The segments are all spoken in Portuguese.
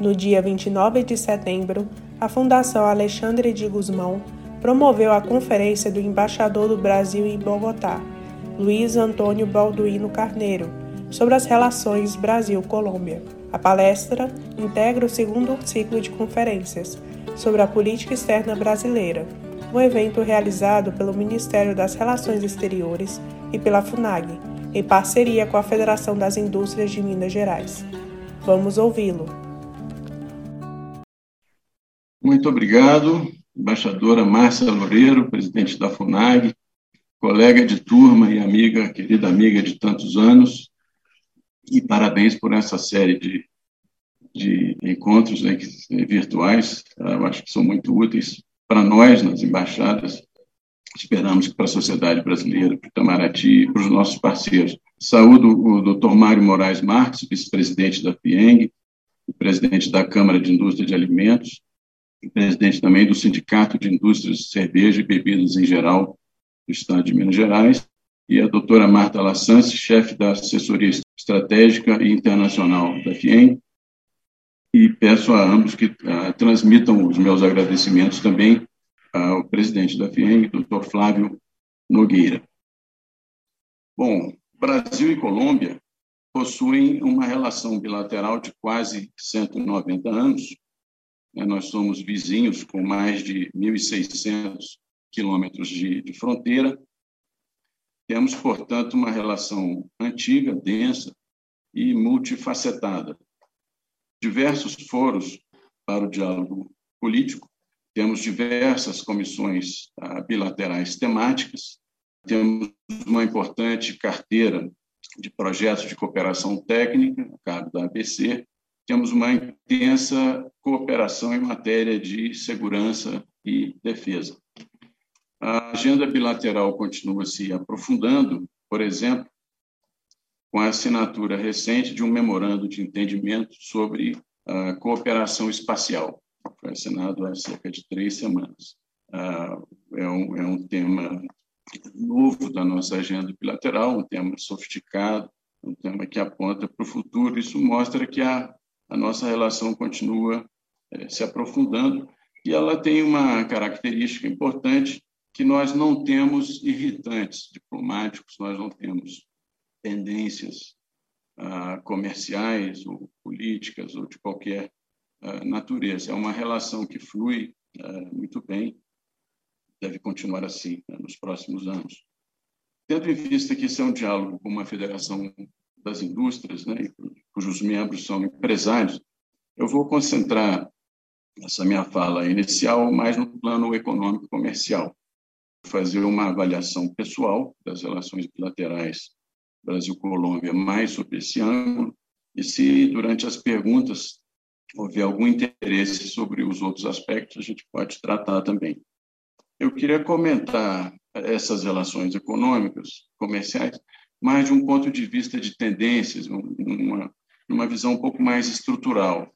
No dia 29 de setembro, a Fundação Alexandre de Gusmão promoveu a conferência do Embaixador do Brasil em Bogotá, Luís Antonio Balduino Carneiro, sobre as relações Brasil-Colômbia. A palestra integra o segundo ciclo de conferências sobre a política externa brasileira, um evento realizado pelo Ministério das Relações Exteriores e pela FUNAG, em parceria com a Federação das Indústrias de Minas Gerais. Vamos ouvi-lo. Muito obrigado, embaixadora Márcia Loureiro, presidente da FUNAG, colega de turma e amiga, querida amiga de tantos anos, e parabéns por essa série de encontros, né, virtuais. Eu acho que são muito úteis para nós, nas embaixadas, esperamos que para a sociedade brasileira, para o Itamaraty e para os nossos parceiros. Saúdo o doutor Mário Moraes Marques, vice-presidente da FIEMG, presidente da Câmara de Indústria de Alimentos, e presidente também do Sindicato de Indústrias de Cerveja e Bebidas em geral do Estado de Minas Gerais, e a doutora Marta Lassans, chefe da Assessoria Estratégica e Internacional da FIEMG. E peço a ambos que transmitam os meus agradecimentos também ao presidente da FIEMG, doutor Flávio Nogueira. Bom, Brasil e Colômbia possuem uma relação bilateral de quase 190 anos. Nós somos vizinhos com mais de 1.600 quilômetros de fronteira. Temos, portanto, uma relação antiga, densa e multifacetada. Diversos fóruns para o diálogo político, temos diversas comissões bilaterais temáticas, temos uma importante carteira de projetos de cooperação técnica, a cargo da ABC, temos uma intensa cooperação em matéria de segurança e defesa. A agenda bilateral continua se aprofundando, por exemplo, com a assinatura recente de um memorando de entendimento sobre a cooperação espacial. Foi assinado há cerca de 3 semanas. É um tema novo da nossa agenda bilateral, um tema sofisticado, um tema que aponta para o futuro. Isso mostra que a nossa relação continua se aprofundando e ela tem uma característica importante, que nós não temos irritantes diplomáticos, nós não temos tendências comerciais ou políticas ou de qualquer natureza. É uma relação que flui muito bem, deve continuar assim nos próximos anos. Tendo em vista que isso é um diálogo com uma federação das indústrias, né, cujos membros são empresários, eu vou concentrar essa minha fala inicial mais no plano econômico-comercial, fazer uma avaliação pessoal das relações bilaterais Brasil-Colômbia mais sobre esse ângulo, e se durante as perguntas houver algum interesse sobre os outros aspectos, a gente pode tratar também. Eu queria comentar essas relações econômicas, comerciais, mas de um ponto de vista de tendências, numa visão um pouco mais estrutural.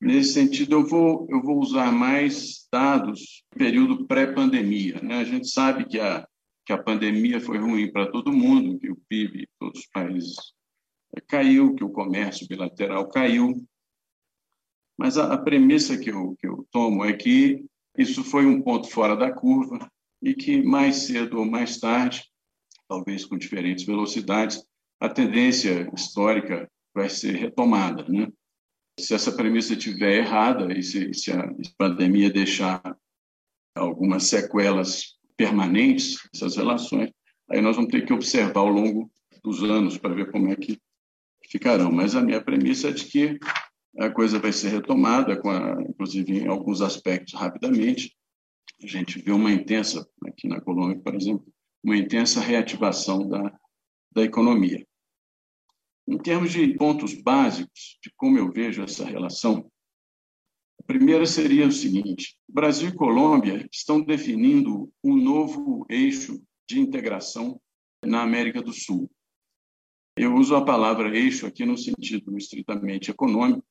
Nesse sentido, eu vou usar mais dados do período pré-pandemia, né? A gente sabe que a pandemia foi ruim para todo mundo, que o PIB de todos os países caiu, que o comércio bilateral caiu. Mas a premissa que eu tomo é que isso foi um ponto fora da curva e que mais cedo ou mais tarde, talvez com diferentes velocidades, a tendência histórica vai ser retomada, né? Se essa premissa estiver errada e se a pandemia deixar algumas sequelas permanentes, essas relações, aí nós vamos ter que observar ao longo dos anos para ver como é que ficarão. Mas a minha premissa é de que a coisa vai ser retomada, inclusive em alguns aspectos, rapidamente. A gente vê uma intensa, aqui na Colômbia, por exemplo, uma intensa reativação da economia. Em termos de pontos básicos, de como eu vejo essa relação, a primeira seria o seguinte: Brasil e Colômbia estão definindo um novo eixo de integração na América do Sul. Eu uso a palavra eixo aqui no sentido estritamente econômico,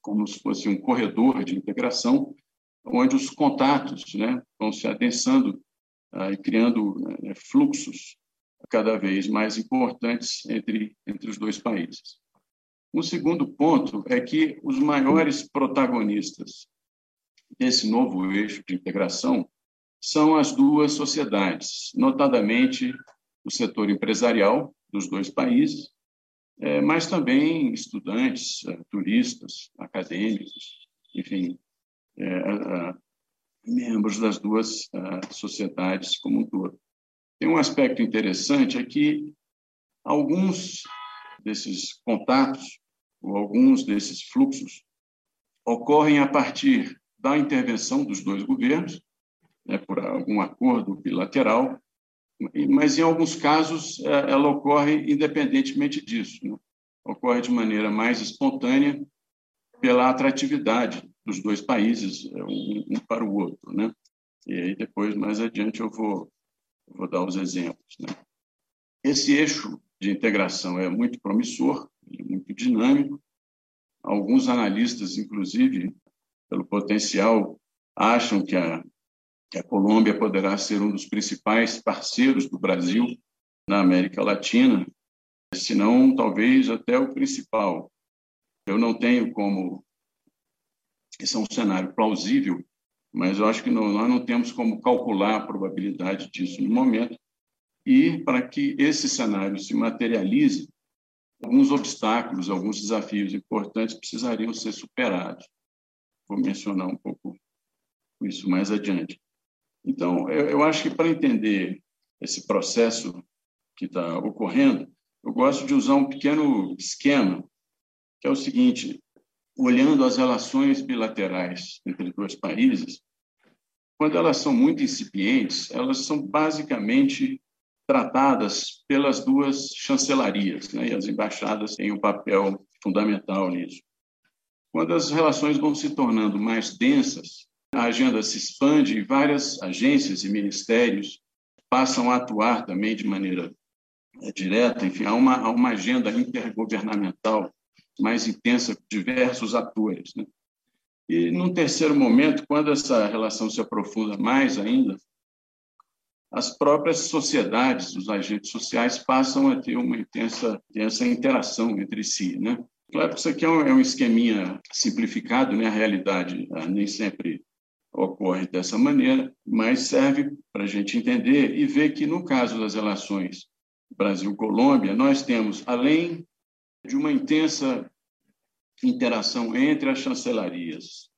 como se fosse um corredor de integração, onde os contatos, né, vão se adensando e criando fluxos cada vez mais importantes entre os dois países. Um segundo ponto é que os maiores protagonistas desse novo eixo de integração são as duas sociedades, notadamente o setor empresarial dos dois países, mas também estudantes, turistas, acadêmicos, enfim, membros das duas sociedades como um todo. Tem um aspecto interessante é que alguns desses contatos ou alguns desses fluxos ocorrem a partir da intervenção dos dois governos, né, por algum acordo bilateral, mas em alguns casos ela ocorre independentemente disso, né? Ocorre de maneira mais espontânea pela atratividade dos dois países, um para o outro, né? E aí depois, mais adiante, eu vou dar os exemplos, né? Esse eixo de integração é muito promissor, muito dinâmico. Alguns analistas, inclusive, pelo potencial, acham que a Colômbia poderá ser um dos principais parceiros do Brasil na América Latina, se não, talvez, até o principal. Eu não tenho como... Esse é um cenário plausível, mas eu acho que nós não temos como calcular a probabilidade disso no momento. E, para que esse cenário se materialize, alguns obstáculos, alguns desafios importantes precisariam ser superados. Vou mencionar um pouco isso mais adiante. Então, eu acho que, para entender esse processo que está ocorrendo, eu gosto de usar um pequeno esquema, que é o seguinte: olhando as relações bilaterais entre dois países, quando elas são muito incipientes, elas são basicamente tratadas pelas duas chancelarias, né? E as embaixadas têm um papel fundamental nisso. Quando as relações vão se tornando mais densas, a agenda se expande e várias agências e ministérios passam a atuar também de maneira direta. Enfim, há uma agenda intergovernamental mais intensa com diversos atores, né? E, num terceiro momento, quando essa relação se aprofunda mais ainda, as próprias sociedades, os agentes sociais, passam a ter uma intensa interação entre si, né? Claro que isso aqui é um esqueminha simplificado, né? A realidade nem sempre ocorre dessa maneira, mas serve para a gente entender e ver que, no caso das relações Brasil-Colômbia, nós temos, além de uma intensa interação entre as chancelarias,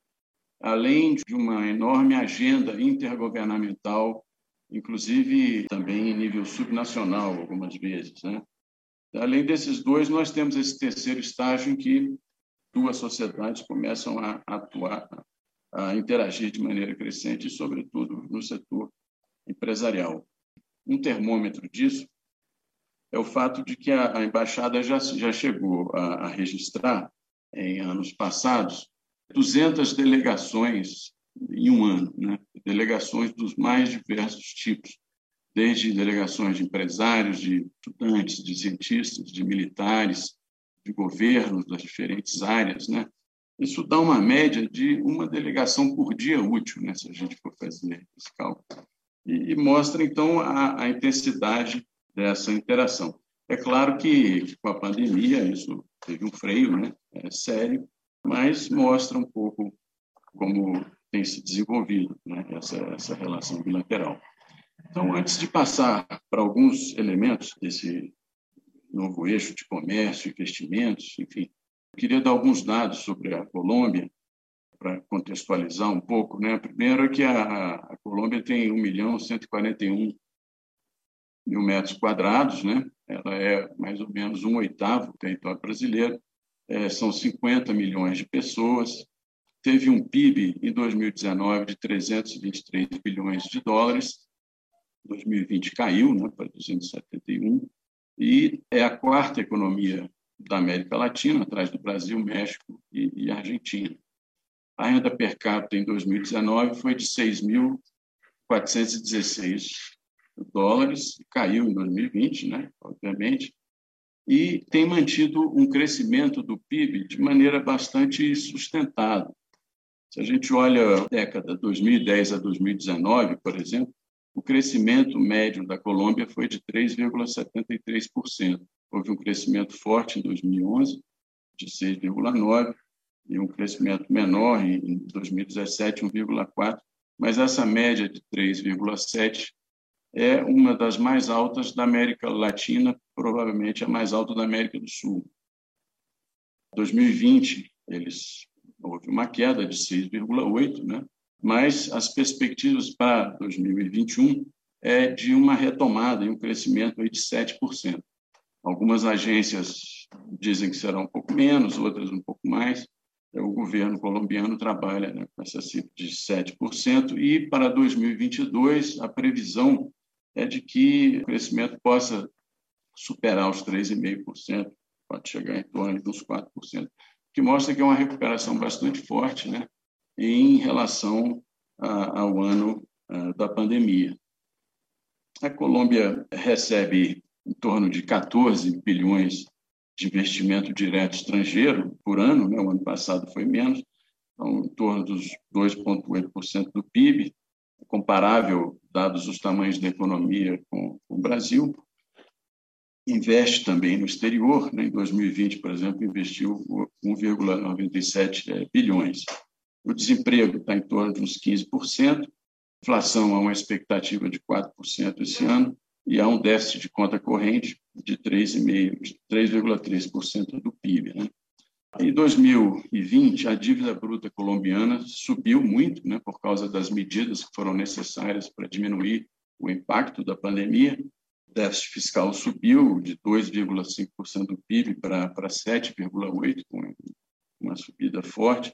além de uma enorme agenda intergovernamental, inclusive também em nível subnacional, algumas vezes, né? Além desses dois, nós temos esse terceiro estágio em que duas sociedades começam a atuar, a interagir de maneira crescente, sobretudo no setor empresarial. Um termômetro disso é o fato de que a embaixada já chegou a registrar, em anos passados, 200 delegações em um ano, né? Delegações dos mais diversos tipos, desde delegações de empresários, de estudantes, de cientistas, de militares, de governos das diferentes áreas, né? Isso dá uma média de uma delegação por dia útil, né, se a gente for fazer esse cálculo, e mostra, então, a intensidade dessa interação. É claro que, com a pandemia, isso teve um freio, né? É sério, mas mostra um pouco como tem se desenvolvido, né, essa relação bilateral. Então, antes de passar para alguns elementos desse novo eixo de comércio, investimentos, enfim, eu queria dar alguns dados sobre a Colômbia para contextualizar um pouco, né? Primeiro é que a Colômbia tem 1.141.000 metros quadrados, né? Ela é mais ou menos 1/8 do território brasileiro, são 50 milhões de pessoas, teve um PIB em 2019 de 323 bilhões de dólares, 2020 caiu, né, para 271, e é a quarta economia da América Latina, atrás do Brasil, México e Argentina. A renda per capita em 2019 foi de 6.416 dólares, caiu em 2020, né, obviamente, e tem mantido um crescimento do PIB de maneira bastante sustentada. Se a gente olha a década 2010 a 2019, por exemplo, o crescimento médio da Colômbia foi de 3,73%. Houve um crescimento forte em 2011 de 6,9% e um crescimento menor em 2017, 1,4%, mas essa média de 3,7% é uma das mais altas da América Latina, provavelmente a mais alta da América do Sul. Em 2020, houve uma queda de 6,8%, né? Mas as perspectivas para 2021 é de uma retomada e um crescimento aí de 7%. Algumas agências dizem que será um pouco menos, outras um pouco mais. O governo colombiano trabalha, né, com essa cifra de 7%, e para 2022 a previsão é de que o crescimento possa superar os 3,5%, pode chegar em torno dos 4%, que mostra que é uma recuperação bastante forte, né, em relação ao ano da pandemia. A Colômbia recebe em torno de 14 bilhões de investimento direto estrangeiro por ano, né? O ano passado foi menos, então, em torno dos 2,8% do PIB, comparável, dados os tamanhos da economia, com o Brasil. Investe também no exterior, né? Em 2020, por exemplo, investiu 1,97 bilhões. O desemprego está em torno de uns 15%, inflação há uma expectativa de 4% esse ano, e há um déficit de conta corrente de 3,3% do PIB. Né? Em 2020, a dívida bruta colombiana subiu muito, né, por causa das medidas que foram necessárias para diminuir o impacto da pandemia. O déficit fiscal subiu de 2,5% do PIB para 7,8%, com uma subida forte,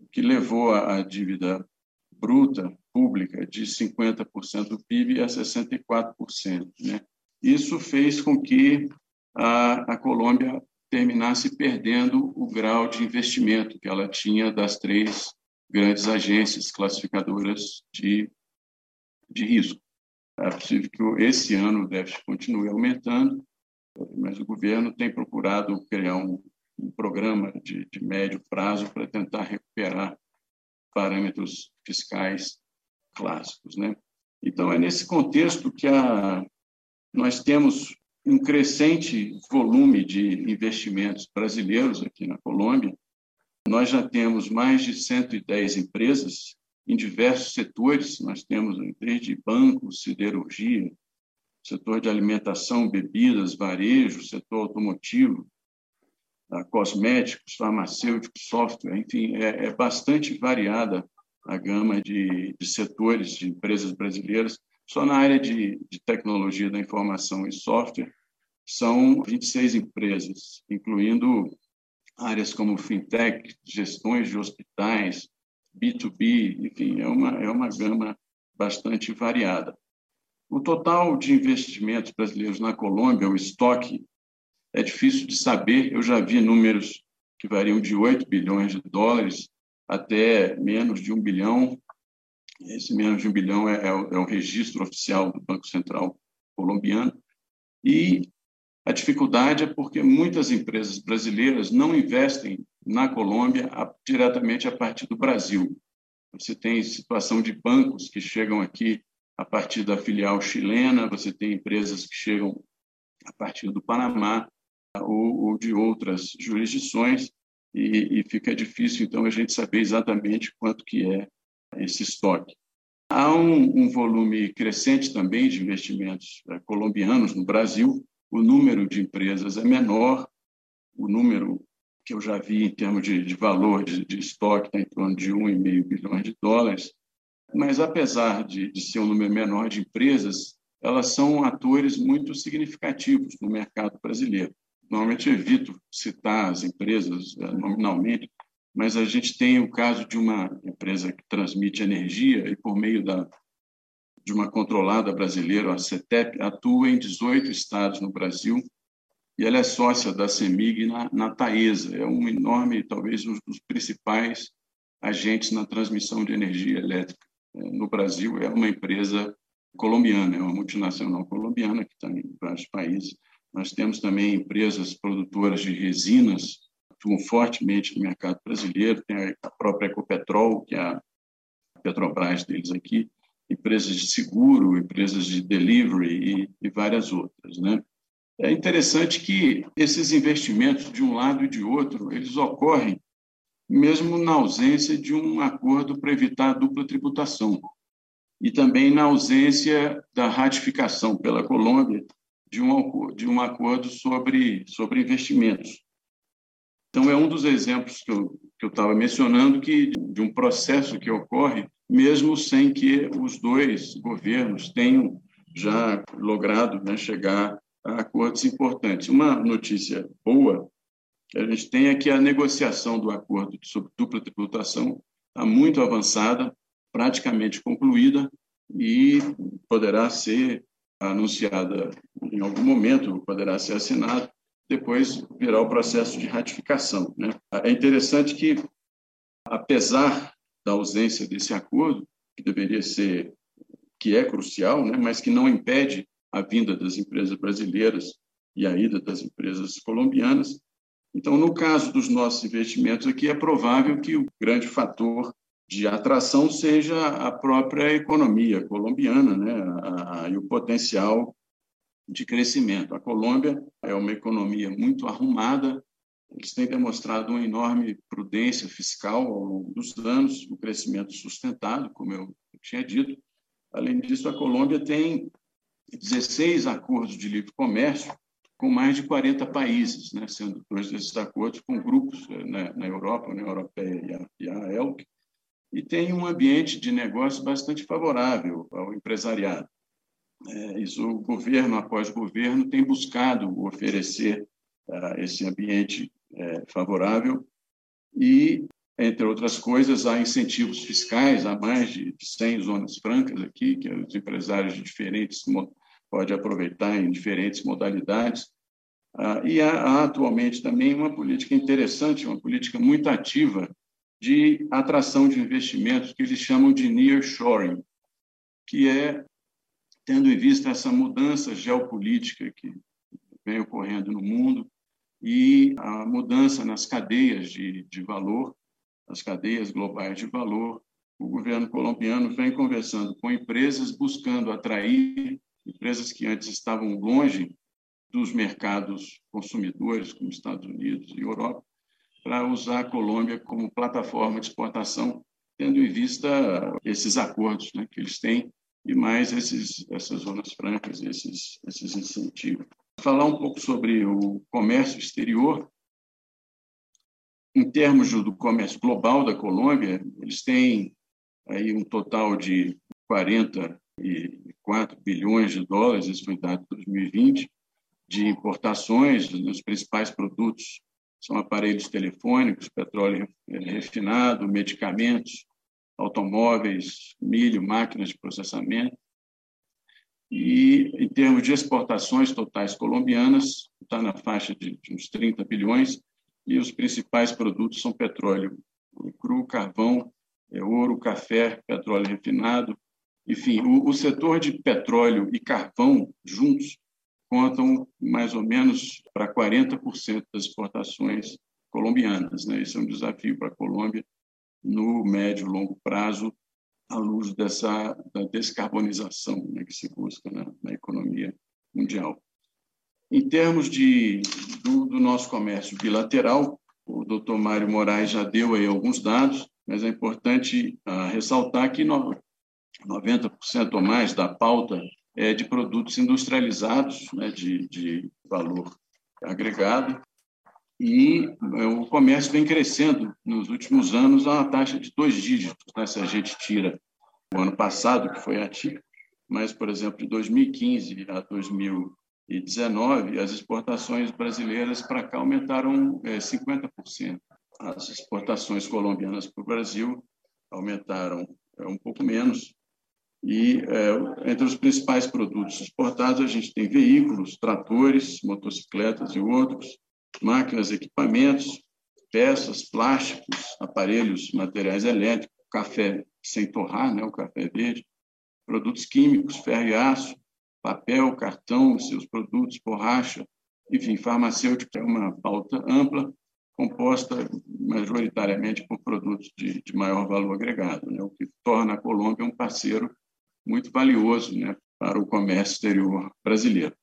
o que levou a dívida bruta pública de 50% do PIB a 64%. Né? Isso fez com que a Colômbia terminasse perdendo o grau de investimento que ela tinha das três grandes agências classificadoras de risco. É possível que esse ano o déficit continue aumentando, mas o governo tem procurado criar um programa de médio prazo para tentar recuperar parâmetros fiscais clássicos, né? Então, é nesse contexto que nós temos um crescente volume de investimentos brasileiros aqui na Colômbia. Nós já temos mais de 110 empresas em diversos setores. Nós temos desde banco, siderurgia, setor de alimentação, bebidas, varejo, setor automotivo, cosméticos, farmacêuticos, software, enfim, é bastante variada a gama de setores, de empresas brasileiras. Só na área de tecnologia da informação e software, são 26 empresas, incluindo áreas como fintech, gestões de hospitais, B2B, enfim, é uma gama bastante variada. O total de investimentos brasileiros na Colômbia, o estoque, é difícil de saber. Eu já vi números que variam de 8 bilhões de dólares até menos de 1 bilhão. Esse menos de 1 bilhão é o registro oficial do Banco Central colombiano. E a dificuldade é porque muitas empresas brasileiras não investem na Colômbia diretamente a partir do Brasil. Você tem situação de bancos que chegam aqui a partir da filial chilena, você tem empresas que chegam a partir do Panamá, ou de outras jurisdições, e fica difícil, então, a gente saber exatamente quanto que é esse estoque. Há um volume crescente também de investimentos colombianos no Brasil. O número de empresas é menor, o número que eu já vi em termos de valor de estoque está em torno de 1,5 bilhões de dólares, mas apesar de ser um número menor de empresas, elas são atores muito significativos no mercado brasileiro. Normalmente eu evito citar as empresas nominalmente, mas a gente tem o caso de uma empresa que transmite energia e, por meio de uma controlada brasileira, a CETEP, atua em 18 estados no Brasil, e ela é sócia da CEMIG na Taesa. É um enorme, talvez um dos principais agentes na transmissão de energia elétrica no Brasil. É uma empresa colombiana, é uma multinacional colombiana que está em vários países. Nós temos também empresas produtoras de resinas que atuam fortemente no mercado brasileiro. Tem a própria Ecopetrol, que é a Petrobras deles aqui, empresas de seguro, empresas de delivery e várias outras, né? É interessante que esses investimentos, de um lado e de outro, eles ocorrem mesmo na ausência de um acordo para evitar a dupla tributação e também na ausência da ratificação pela Colômbia de um acordo sobre investimentos. Então, é um dos exemplos que eu estava mencionando, de um processo que ocorre mesmo sem que os dois governos tenham já logrado, né, chegar a acordos importantes. Uma notícia boa que a gente tem é que a negociação do acordo sobre dupla tributação está muito avançada, praticamente concluída, e poderá ser anunciada em algum momento, poderá ser assinada, depois virá o processo de ratificação, né? É interessante que, apesar da ausência desse acordo, que é crucial, né, mas que não impede a vinda das empresas brasileiras e a ida das empresas colombianas. Então, no caso dos nossos investimentos aqui, é provável que o grande fator de atração seja a própria economia colombiana, né, e o potencial de crescimento. A Colômbia é uma economia muito arrumada, eles têm demonstrado uma enorme prudência fiscal ao longo dos anos, um crescimento sustentado, como eu tinha dito. Além disso, a Colômbia tem 16 acordos de livre comércio com mais de 40 países, né, sendo dois desses acordos com grupos, né, na Europa, a União Europeia e a ELC, e tem um ambiente de negócio bastante favorável ao empresariado. Isso, o governo, após o governo, tem buscado oferecer esse ambiente favorável e, entre outras coisas, há incentivos fiscais, há mais de 100 zonas francas aqui, que os empresários de diferentes podem aproveitar em diferentes modalidades. E há atualmente também uma política interessante, uma política muito ativa de atração de investimentos, que eles chamam de nearshoring, que é, tendo em vista essa mudança geopolítica que vem ocorrendo no mundo e a mudança nas cadeias de valor, as cadeias globais de valor, o governo colombiano vem conversando com empresas, buscando atrair empresas que antes estavam longe dos mercados consumidores, como Estados Unidos e Europa, para usar a Colômbia como plataforma de exportação, tendo em vista esses acordos, né, que eles têm, e mais essas zonas francas, esses incentivos. Falar um pouco sobre o comércio exterior. Em termos do comércio global da Colômbia, eles têm aí um total de 44 bilhões de dólares, isso foi dado em 2020, de importações. Os principais produtos são aparelhos telefônicos, petróleo refinado, medicamentos, automóveis, milho, máquinas de processamento. E, em termos de exportações totais colombianas, está na faixa de uns 30 bilhões, e os principais produtos são petróleo cru, carvão, ouro, café, petróleo refinado. Enfim, o setor de petróleo e carvão juntos contam mais ou menos para 40% das exportações colombianas, né? Esse é um desafio para a Colômbia no médio e longo prazo, à luz da descarbonização, né, que se busca na economia mundial. Em termos do nosso comércio bilateral, o doutor Mário Moraes já deu aí alguns dados, mas é importante ressaltar que 90% ou mais da pauta é de produtos industrializados, né, de valor agregado, e o comércio vem crescendo nos últimos anos a uma taxa de 2 dígitos, né, se a gente tira o ano passado, que foi atípico, mas, por exemplo, de 2015 a 2019, as exportações brasileiras para cá aumentaram 50%. As exportações colombianas para o Brasil aumentaram um pouco menos. E entre os principais produtos exportados, a gente tem veículos, tratores, motocicletas e outros, máquinas, equipamentos, peças, plásticos, aparelhos, materiais elétricos, café sem torrar, né, o café verde, produtos químicos, ferro e aço, papel, cartão, seus produtos, borracha, enfim, farmacêutico. É uma pauta ampla, composta majoritariamente por produtos de maior valor agregado, né, o que torna a Colômbia um parceiro muito valioso, né, para o comércio exterior brasileiro.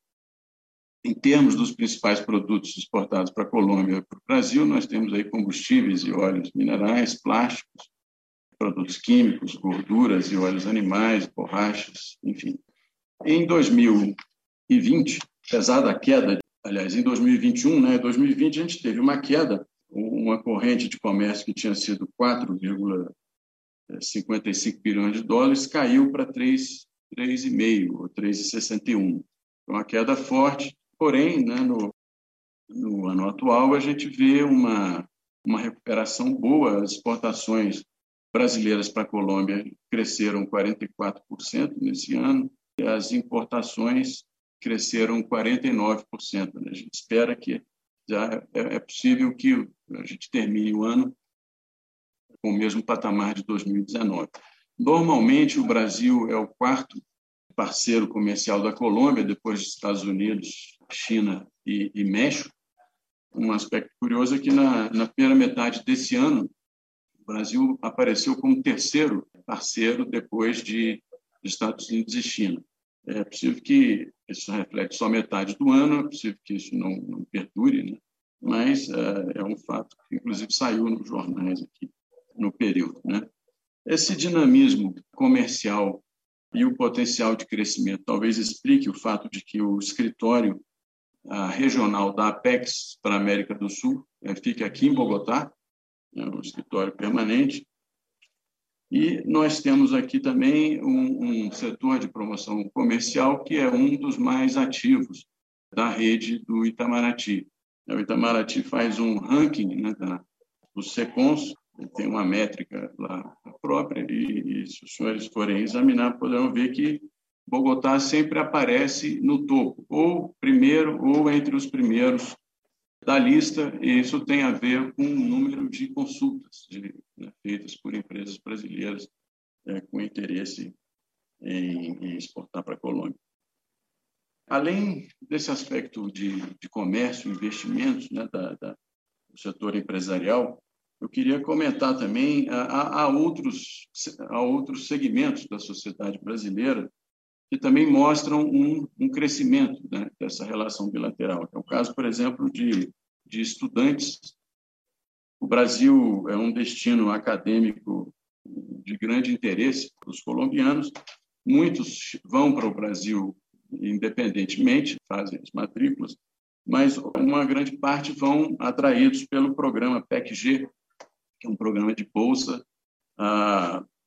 Em termos dos principais produtos exportados para a Colômbia e para o Brasil, nós temos aí combustíveis e óleos minerais, plásticos, produtos químicos, gorduras e óleos animais, borrachas, enfim. Em 2020, apesar da queda, aliás, em 2021, né, 2020 a gente teve uma queda, uma corrente de comércio que tinha sido 4,55 bilhões de dólares, caiu para 3,5 ou 3,61. Então, uma queda forte, porém, né, no ano atual, a gente vê uma recuperação boa. As exportações brasileiras para a Colômbia cresceram 44% nesse ano, e as importações cresceram 49%. Né? A gente espera que já é possível que a gente termine o ano com o mesmo patamar de 2019. Normalmente, o Brasil é o quarto parceiro comercial da Colômbia, depois dos Estados Unidos, China e México. Um aspecto curioso é que, na primeira metade desse ano, o Brasil apareceu como terceiro parceiro, depois de Estados Unidos e China. É possível que isso reflete só metade do ano, é possível que isso não perdure, né? Mas é um fato que, inclusive, saiu nos jornais aqui no período, né? Esse dinamismo comercial e o potencial de crescimento talvez explique o fato de que o escritório regional da Apex para a América do Sul fica aqui em Bogotá, é um escritório permanente, e nós temos aqui também um setor de promoção comercial que é um dos mais ativos da rede do Itamaraty. O Itamaraty faz um ranking, né, dos SECONS, tem uma métrica lá própria, e se os senhores forem examinar, poderão ver que Bogotá sempre aparece no topo, ou primeiro, ou entre os primeiros da lista, e isso tem a ver com o número de consultas feitas por empresas brasileiras com interesse em exportar para a Colômbia. Além desse aspecto de comércio, investimentos, né, do setor empresarial, eu queria comentar também a outros segmentos da sociedade brasileira que também mostram um crescimento, né, dessa relação bilateral. É o caso, por exemplo, de estudantes. O Brasil é um destino acadêmico de grande interesse para os colombianos. Muitos vão para o Brasil independentemente, fazem as matrículas, mas uma grande parte vão atraídos pelo programa PEC-G, que é um programa de bolsa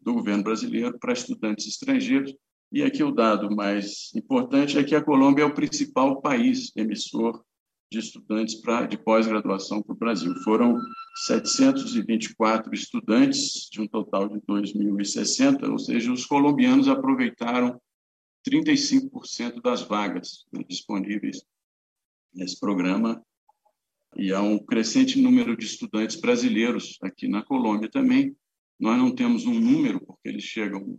do governo brasileiro para estudantes estrangeiros. E aqui o dado mais importante é que a Colômbia é o principal país emissor de estudantes de pós-graduação para o Brasil. Foram 724 estudantes, de um total de 2.060, ou seja, os colombianos aproveitaram 35% das vagas, né, disponíveis nesse programa. E há um crescente número de estudantes brasileiros aqui na Colômbia também. Nós não temos um número, porque eles chegam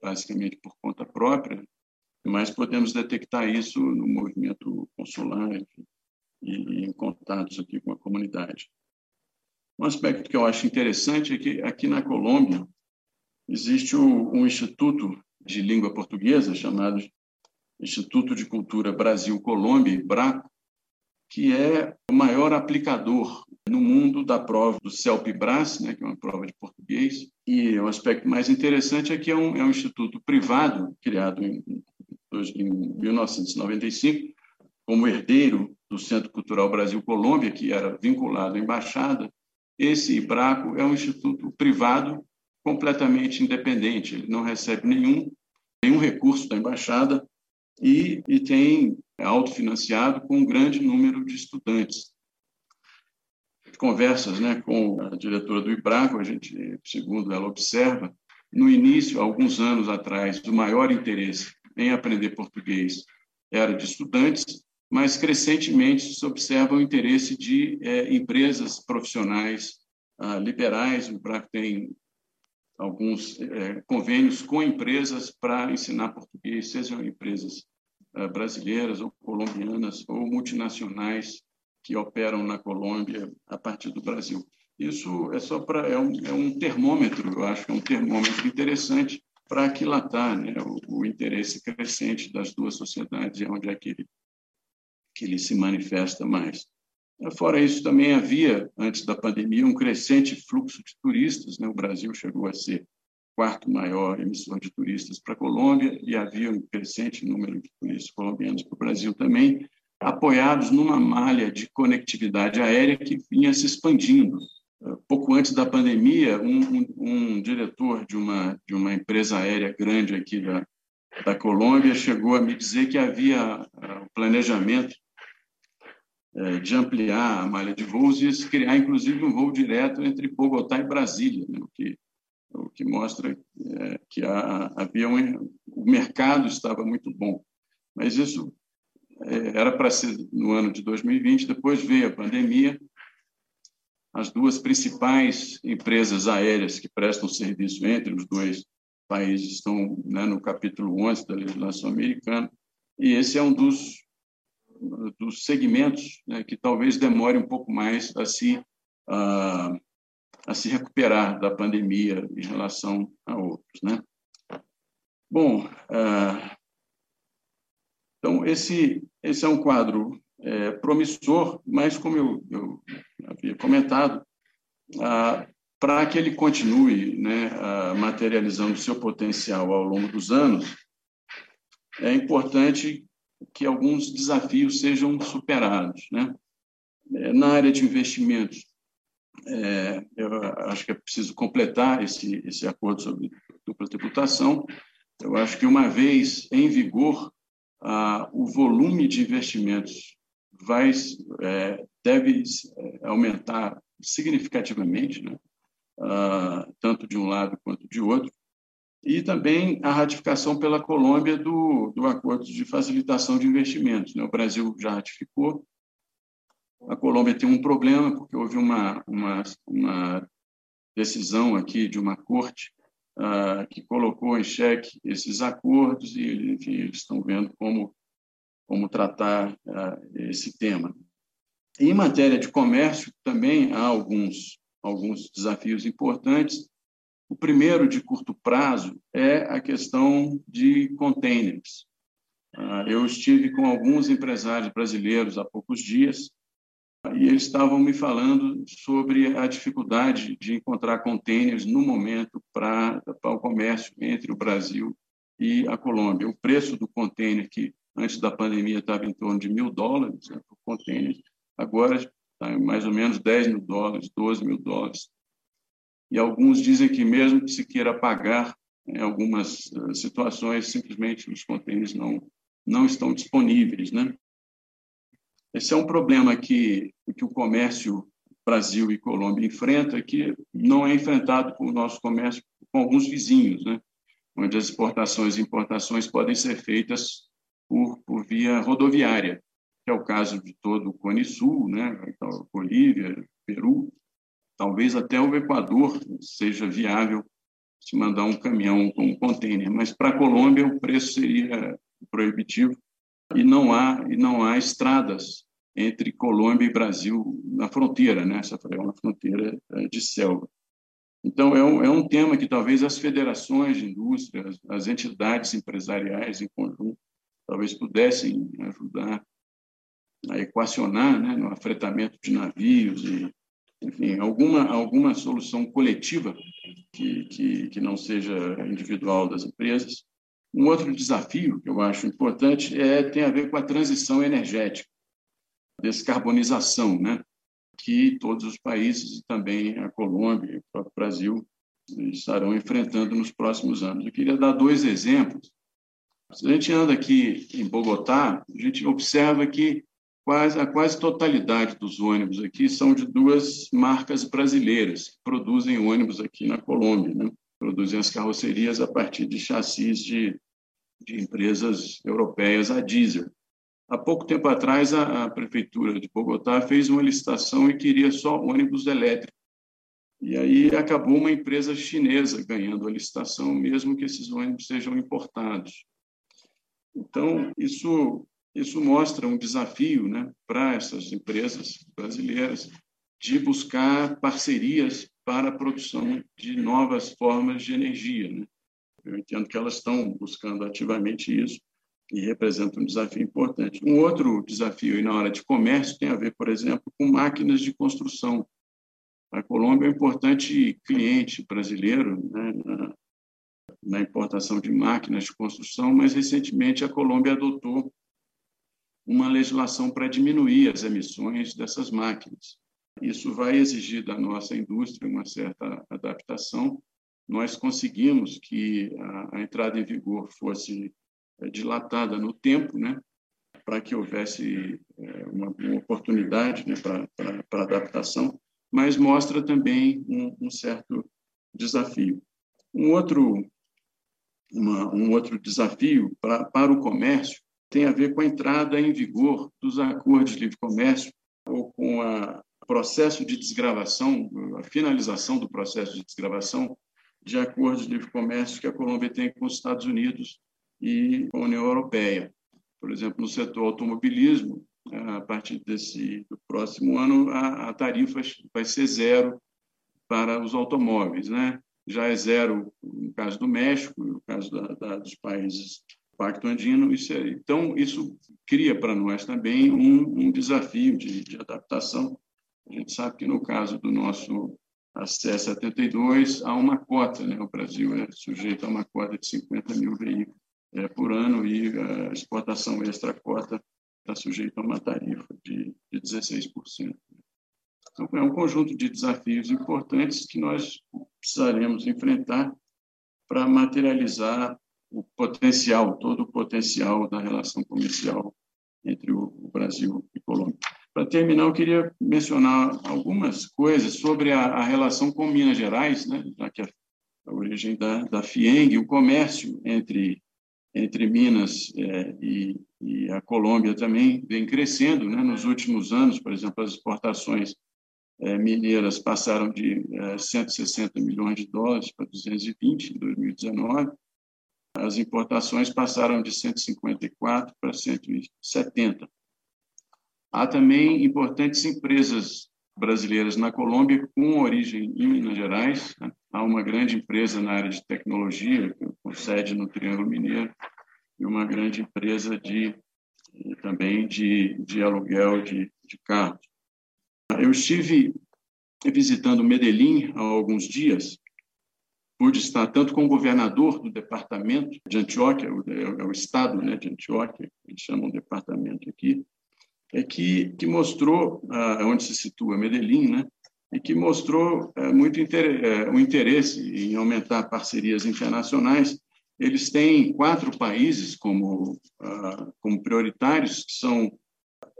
basicamente por conta própria, mas podemos detectar isso no movimento consular e em contatos aqui com a comunidade. Um aspecto que eu acho interessante é que aqui na Colômbia existe um instituto de língua portuguesa chamado Instituto de Cultura Brasil-Colômbia, IBRACO, que é o maior aplicador no mundo da prova do CELPE-Bras, né, que é uma prova de português. E o aspecto mais interessante é que é um instituto privado, criado em 1995, como herdeiro do Centro Cultural Brasil-Colômbia, que era vinculado à Embaixada. Esse IBRACO é um instituto privado completamente independente, ele não recebe nenhum recurso da Embaixada e tem... é autofinanciado com um grande número de estudantes. De conversas, né, com a diretora do IBRACO, a gente, segundo ela observa, no início, alguns anos atrás, o maior interesse em aprender português era de estudantes, mas crescentemente se observa o interesse de empresas profissionais liberais. O IBRACO tem alguns convênios com empresas para ensinar português, sejam empresas brasileiras ou colombianas ou multinacionais que operam na Colômbia a partir do Brasil. Isso é só para um termômetro, eu acho que é um termômetro interessante para aquilatar, né, o interesse crescente das duas sociedades e onde é que ele que ele se manifesta mais. Fora isso, também havia, antes da pandemia, um crescente fluxo de turistas, né? O Brasil chegou a ser o quarto maior emissor de turistas para a Colômbia e havia um crescente número de turistas colombianos para o Brasil também, apoiados numa malha de conectividade aérea que vinha se expandindo. Pouco antes da pandemia, um diretor de uma empresa aérea grande aqui da Colômbia chegou a me dizer que havia o planejamento de ampliar a malha de voos e se criar, inclusive, um voo direto entre Bogotá e Brasília, né? O que mostra que o mercado estava muito bom. Mas isso era para ser no ano de 2020, depois veio a pandemia. As duas principais empresas aéreas que prestam serviço entre os dois países estão, né, no capítulo 11 da legislação americana, e esse é um dos segmentos, né, que talvez demore um pouco mais a se recuperar da pandemia em relação a outros, né? Bom, então esse é um quadro promissor, mas como eu havia comentado, para que ele continue, né, materializando seu potencial ao longo dos anos, é importante que alguns desafios sejam superados, né? Na área de investimentos, eu acho que é preciso completar esse acordo sobre dupla tributação. Eu acho que, uma vez em vigor, o volume de investimentos deve aumentar significativamente, né? Tanto de um lado quanto de outro. E também a ratificação pela Colômbia do acordo de facilitação de investimentos, né? O Brasil já ratificou. A Colômbia tem um problema, porque houve uma decisão aqui de uma corte que colocou em xeque esses acordos e, enfim, eles estão vendo como tratar esse tema. Em matéria de comércio, também há alguns desafios importantes. O primeiro, de curto prazo, é a questão de containers. Eu estive com alguns empresários brasileiros há poucos dias, e eles estavam me falando sobre a dificuldade de encontrar contêineres no momento para o comércio entre o Brasil e a Colômbia. O preço do contêiner, que antes da pandemia estava em torno de $1.000, né, por contêiner, agora está em mais ou menos $10.000, $12.000. E alguns dizem que, mesmo que se queira pagar, em algumas situações, simplesmente os contêineres não estão disponíveis, né? Esse é um problema que o comércio Brasil e Colômbia enfrenta, que não é enfrentado com o nosso comércio com alguns vizinhos, né? Onde as exportações e importações podem ser feitas por via rodoviária, que é o caso de todo o Cone Sul, né? Então, Bolívia, Peru, talvez até o Equador seja viável se mandar um caminhão com um contêiner, mas para a Colômbia o preço seria proibitivo. E não há estradas entre Colômbia e Brasil na fronteira, né? Essa é uma fronteira de selva. Então, é um tema que talvez as federações de indústria, as entidades empresariais em conjunto, talvez pudessem ajudar a equacionar, né, no afretamento de navios, e, enfim, alguma solução coletiva que não seja individual das empresas. Um outro desafio que eu acho importante tem a ver com a transição energética, descarbonização, né? Que todos os países, e também a Colômbia e o próprio Brasil, estarão enfrentando nos próximos anos. Eu queria dar dois exemplos. Se a gente anda aqui em Bogotá, a gente observa que a quase totalidade dos ônibus aqui são de duas marcas brasileiras que produzem ônibus aqui na Colômbia, né? Produzem as carrocerias a partir de chassis de empresas europeias a diesel. Há pouco tempo atrás, a Prefeitura de Bogotá fez uma licitação e queria só ônibus elétricos. E aí acabou uma empresa chinesa ganhando a licitação, mesmo que esses ônibus sejam importados. Então, isso mostra um desafio, né, para essas empresas brasileiras de buscar parcerias para a produção de novas formas de energia, né? Eu entendo que elas estão buscando ativamente isso, e representa um desafio importante. Um outro desafio, e na hora de comércio, tem a ver, por exemplo, com máquinas de construção. A Colômbia é um importante cliente brasileiro, né, na importação de máquinas de construção, mas recentemente a Colômbia adotou uma legislação para diminuir as emissões dessas máquinas. Isso vai exigir da nossa indústria uma certa adaptação. Nós conseguimos que a entrada em vigor fosse dilatada no tempo, né, para que houvesse uma oportunidade, né, para adaptação, mas mostra também um certo desafio. Um outro desafio para o comércio tem a ver com a entrada em vigor dos acordos de livre comércio ou com o processo de desgravação, a finalização do processo de desgravação de acordos de livre comércio que a Colômbia tem com os Estados Unidos e com a União Europeia. Por exemplo, no setor automobilismo, a partir do próximo ano, a tarifa vai ser zero para os automóveis, né? Já é zero no caso do México, no caso dos países do Pacto Andino. Então, isso cria para nós também um desafio de adaptação. A gente sabe que, no caso do nosso ACE 72, há uma cota, né? O Brasil é sujeito a uma cota de 50 mil veículos por ano e a exportação extra-cota está sujeita a uma tarifa de 16%. Então, é um conjunto de desafios importantes que nós precisaremos enfrentar para materializar todo o potencial da relação comercial entre o Brasil e a Colômbia. Para terminar, eu queria mencionar algumas coisas sobre a relação com Minas Gerais, né, já que a origem da FIEMG, o comércio entre Minas e a Colômbia também vem crescendo, né? Nos últimos anos, por exemplo, as exportações mineiras passaram de 160 milhões de dólares para 220 em 2019, as importações passaram de 154 para 170. Há também importantes empresas brasileiras na Colômbia com origem em Minas Gerais. Há uma grande empresa na área de tecnologia, com sede no Triângulo Mineiro, e uma grande empresa também de aluguel de carros. Eu estive visitando Medellín há alguns dias, pude estar tanto com o governador do departamento de Antioquia, o estado, né, de Antioquia, eles chamam de departamento aqui, que mostrou onde se situa Medellín, né? E que mostrou muito o interesse em aumentar parcerias internacionais. Eles têm 4 países como prioritários, que são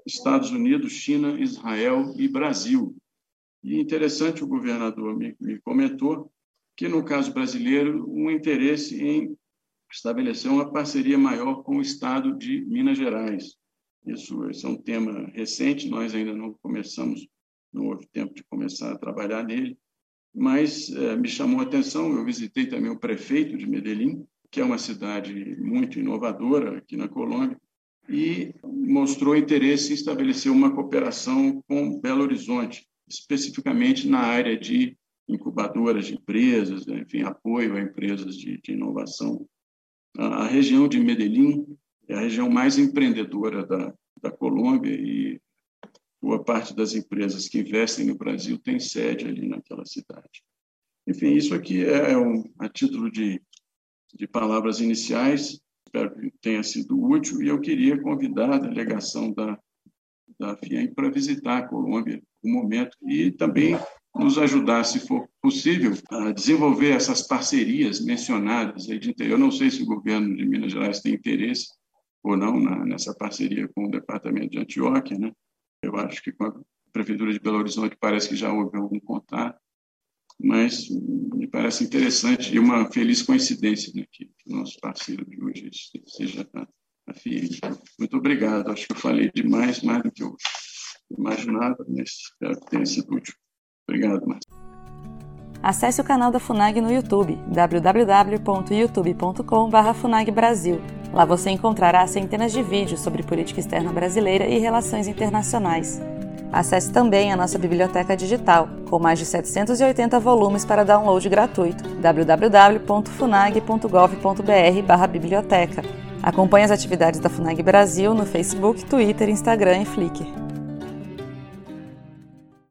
Estados Unidos, China, Israel e Brasil. E interessante, o governador me comentou que, no caso brasileiro, um interesse em estabelecer uma parceria maior com o estado de Minas Gerais. Isso é um tema recente, nós ainda não começamos, não houve tempo de começar a trabalhar nele, mas me chamou a atenção. Eu visitei também o prefeito de Medellín, que é uma cidade muito inovadora aqui na Colômbia, e mostrou interesse em estabelecer uma cooperação com Belo Horizonte, especificamente na área de incubadoras de empresas, né? Enfim, apoio a empresas de inovação. A região de Medellín é a região mais empreendedora da Colômbia e boa parte das empresas que investem no Brasil tem sede ali naquela cidade. Enfim, isso aqui a título de palavras iniciais. Espero que tenha sido útil e eu queria convidar a delegação da FIEMG para visitar a Colômbia no momento e também nos ajudar, se for possível, a desenvolver essas parcerias mencionadas. Eu não sei se o governo de Minas Gerais tem interesse ou não nessa parceria com o departamento de Antioquia, né? Eu acho que com a Prefeitura de Belo Horizonte parece que já houve algum contato, mas me parece interessante e uma feliz coincidência, né, que o nosso parceiro de hoje seja a FIEMG. Muito obrigado. Acho que eu falei demais, mais do que eu imaginava, mas espero que tenha sido útil. Obrigado, Márcia. Acesse o canal da FUNAG no YouTube, www.youtube.com/FUNAG Brasil. Lá você encontrará centenas de vídeos sobre política externa brasileira e relações internacionais. Acesse também a nossa biblioteca digital, com mais de 780 volumes para download gratuito, www.funag.gov.br/biblioteca. Acompanhe as atividades da FUNAG Brasil no Facebook, Twitter, Instagram e Flickr.